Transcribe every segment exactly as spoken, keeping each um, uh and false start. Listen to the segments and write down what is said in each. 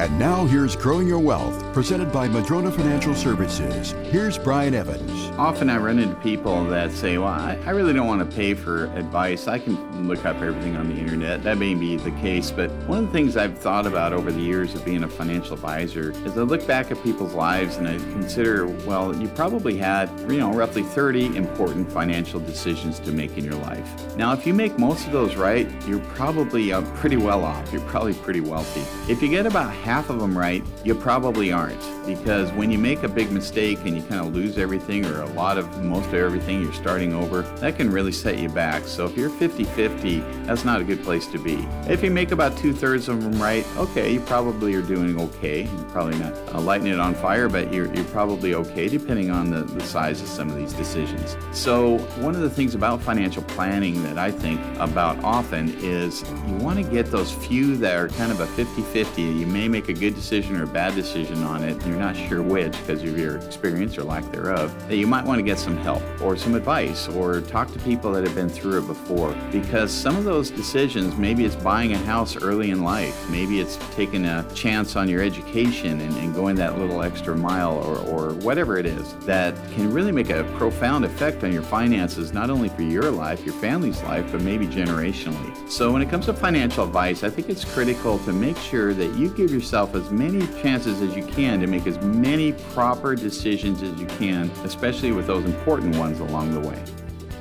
And now here's Growing Your Wealth, presented by Madrona Financial Services. Here's Brian Evans. Often I run into people that say, well, I, I really don't want to pay for advice. I can look up everything on the internet. That may be the case, but one of the things I've thought about over the years of being a financial advisor is I look back at people's lives and I consider, well, you probably had, you know, roughly thirty important financial decisions to make in your life. Now, if you make most of those right, you're probably uh, pretty well off. You're probably pretty wealthy. If you get about half Half of them right, you probably aren't, because when you make a big mistake and you kind of lose everything or a lot of most of everything, you're starting over, that can really set you back. So if you're fifty-fifty, that's not a good place to be. If you make about two-thirds of them right, okay, you probably are doing okay. You're probably not uh, lighting it on fire, but you're, you're probably okay, depending on the, the size of some of these decisions. So one of the things about financial planning that I think about often is you want to get those few that are kind of a fifty-fifty. You may make a good decision or a bad decision on it, and you're not sure which because of your experience or lack thereof, that you might want to get some help or some advice or talk to people that have been through it before, because some of those decisions, maybe it's buying a house early in life, maybe it's taking a chance on your education and, and going that little extra mile or, or whatever it is, that can really make a profound effect on your finances, not only for your life, your family's life, but maybe generationally. So when it comes to financial advice, I think it's critical to make sure that you give yourself as many chances as you can to make as many proper decisions as you can, especially with those important ones along the way.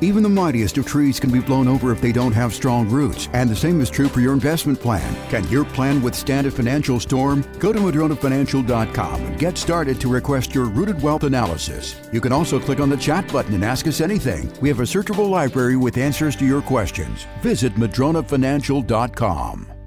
Even the mightiest of trees can be blown over if they don't have strong roots, and the same is true for your investment plan. Can your plan withstand a financial storm? Go to Madrona Financial dot com and get started to request your Rooted Wealth Analysis. You can also click on the chat button and ask us anything. We have a searchable library with answers to your questions. Visit Madrona Financial dot com.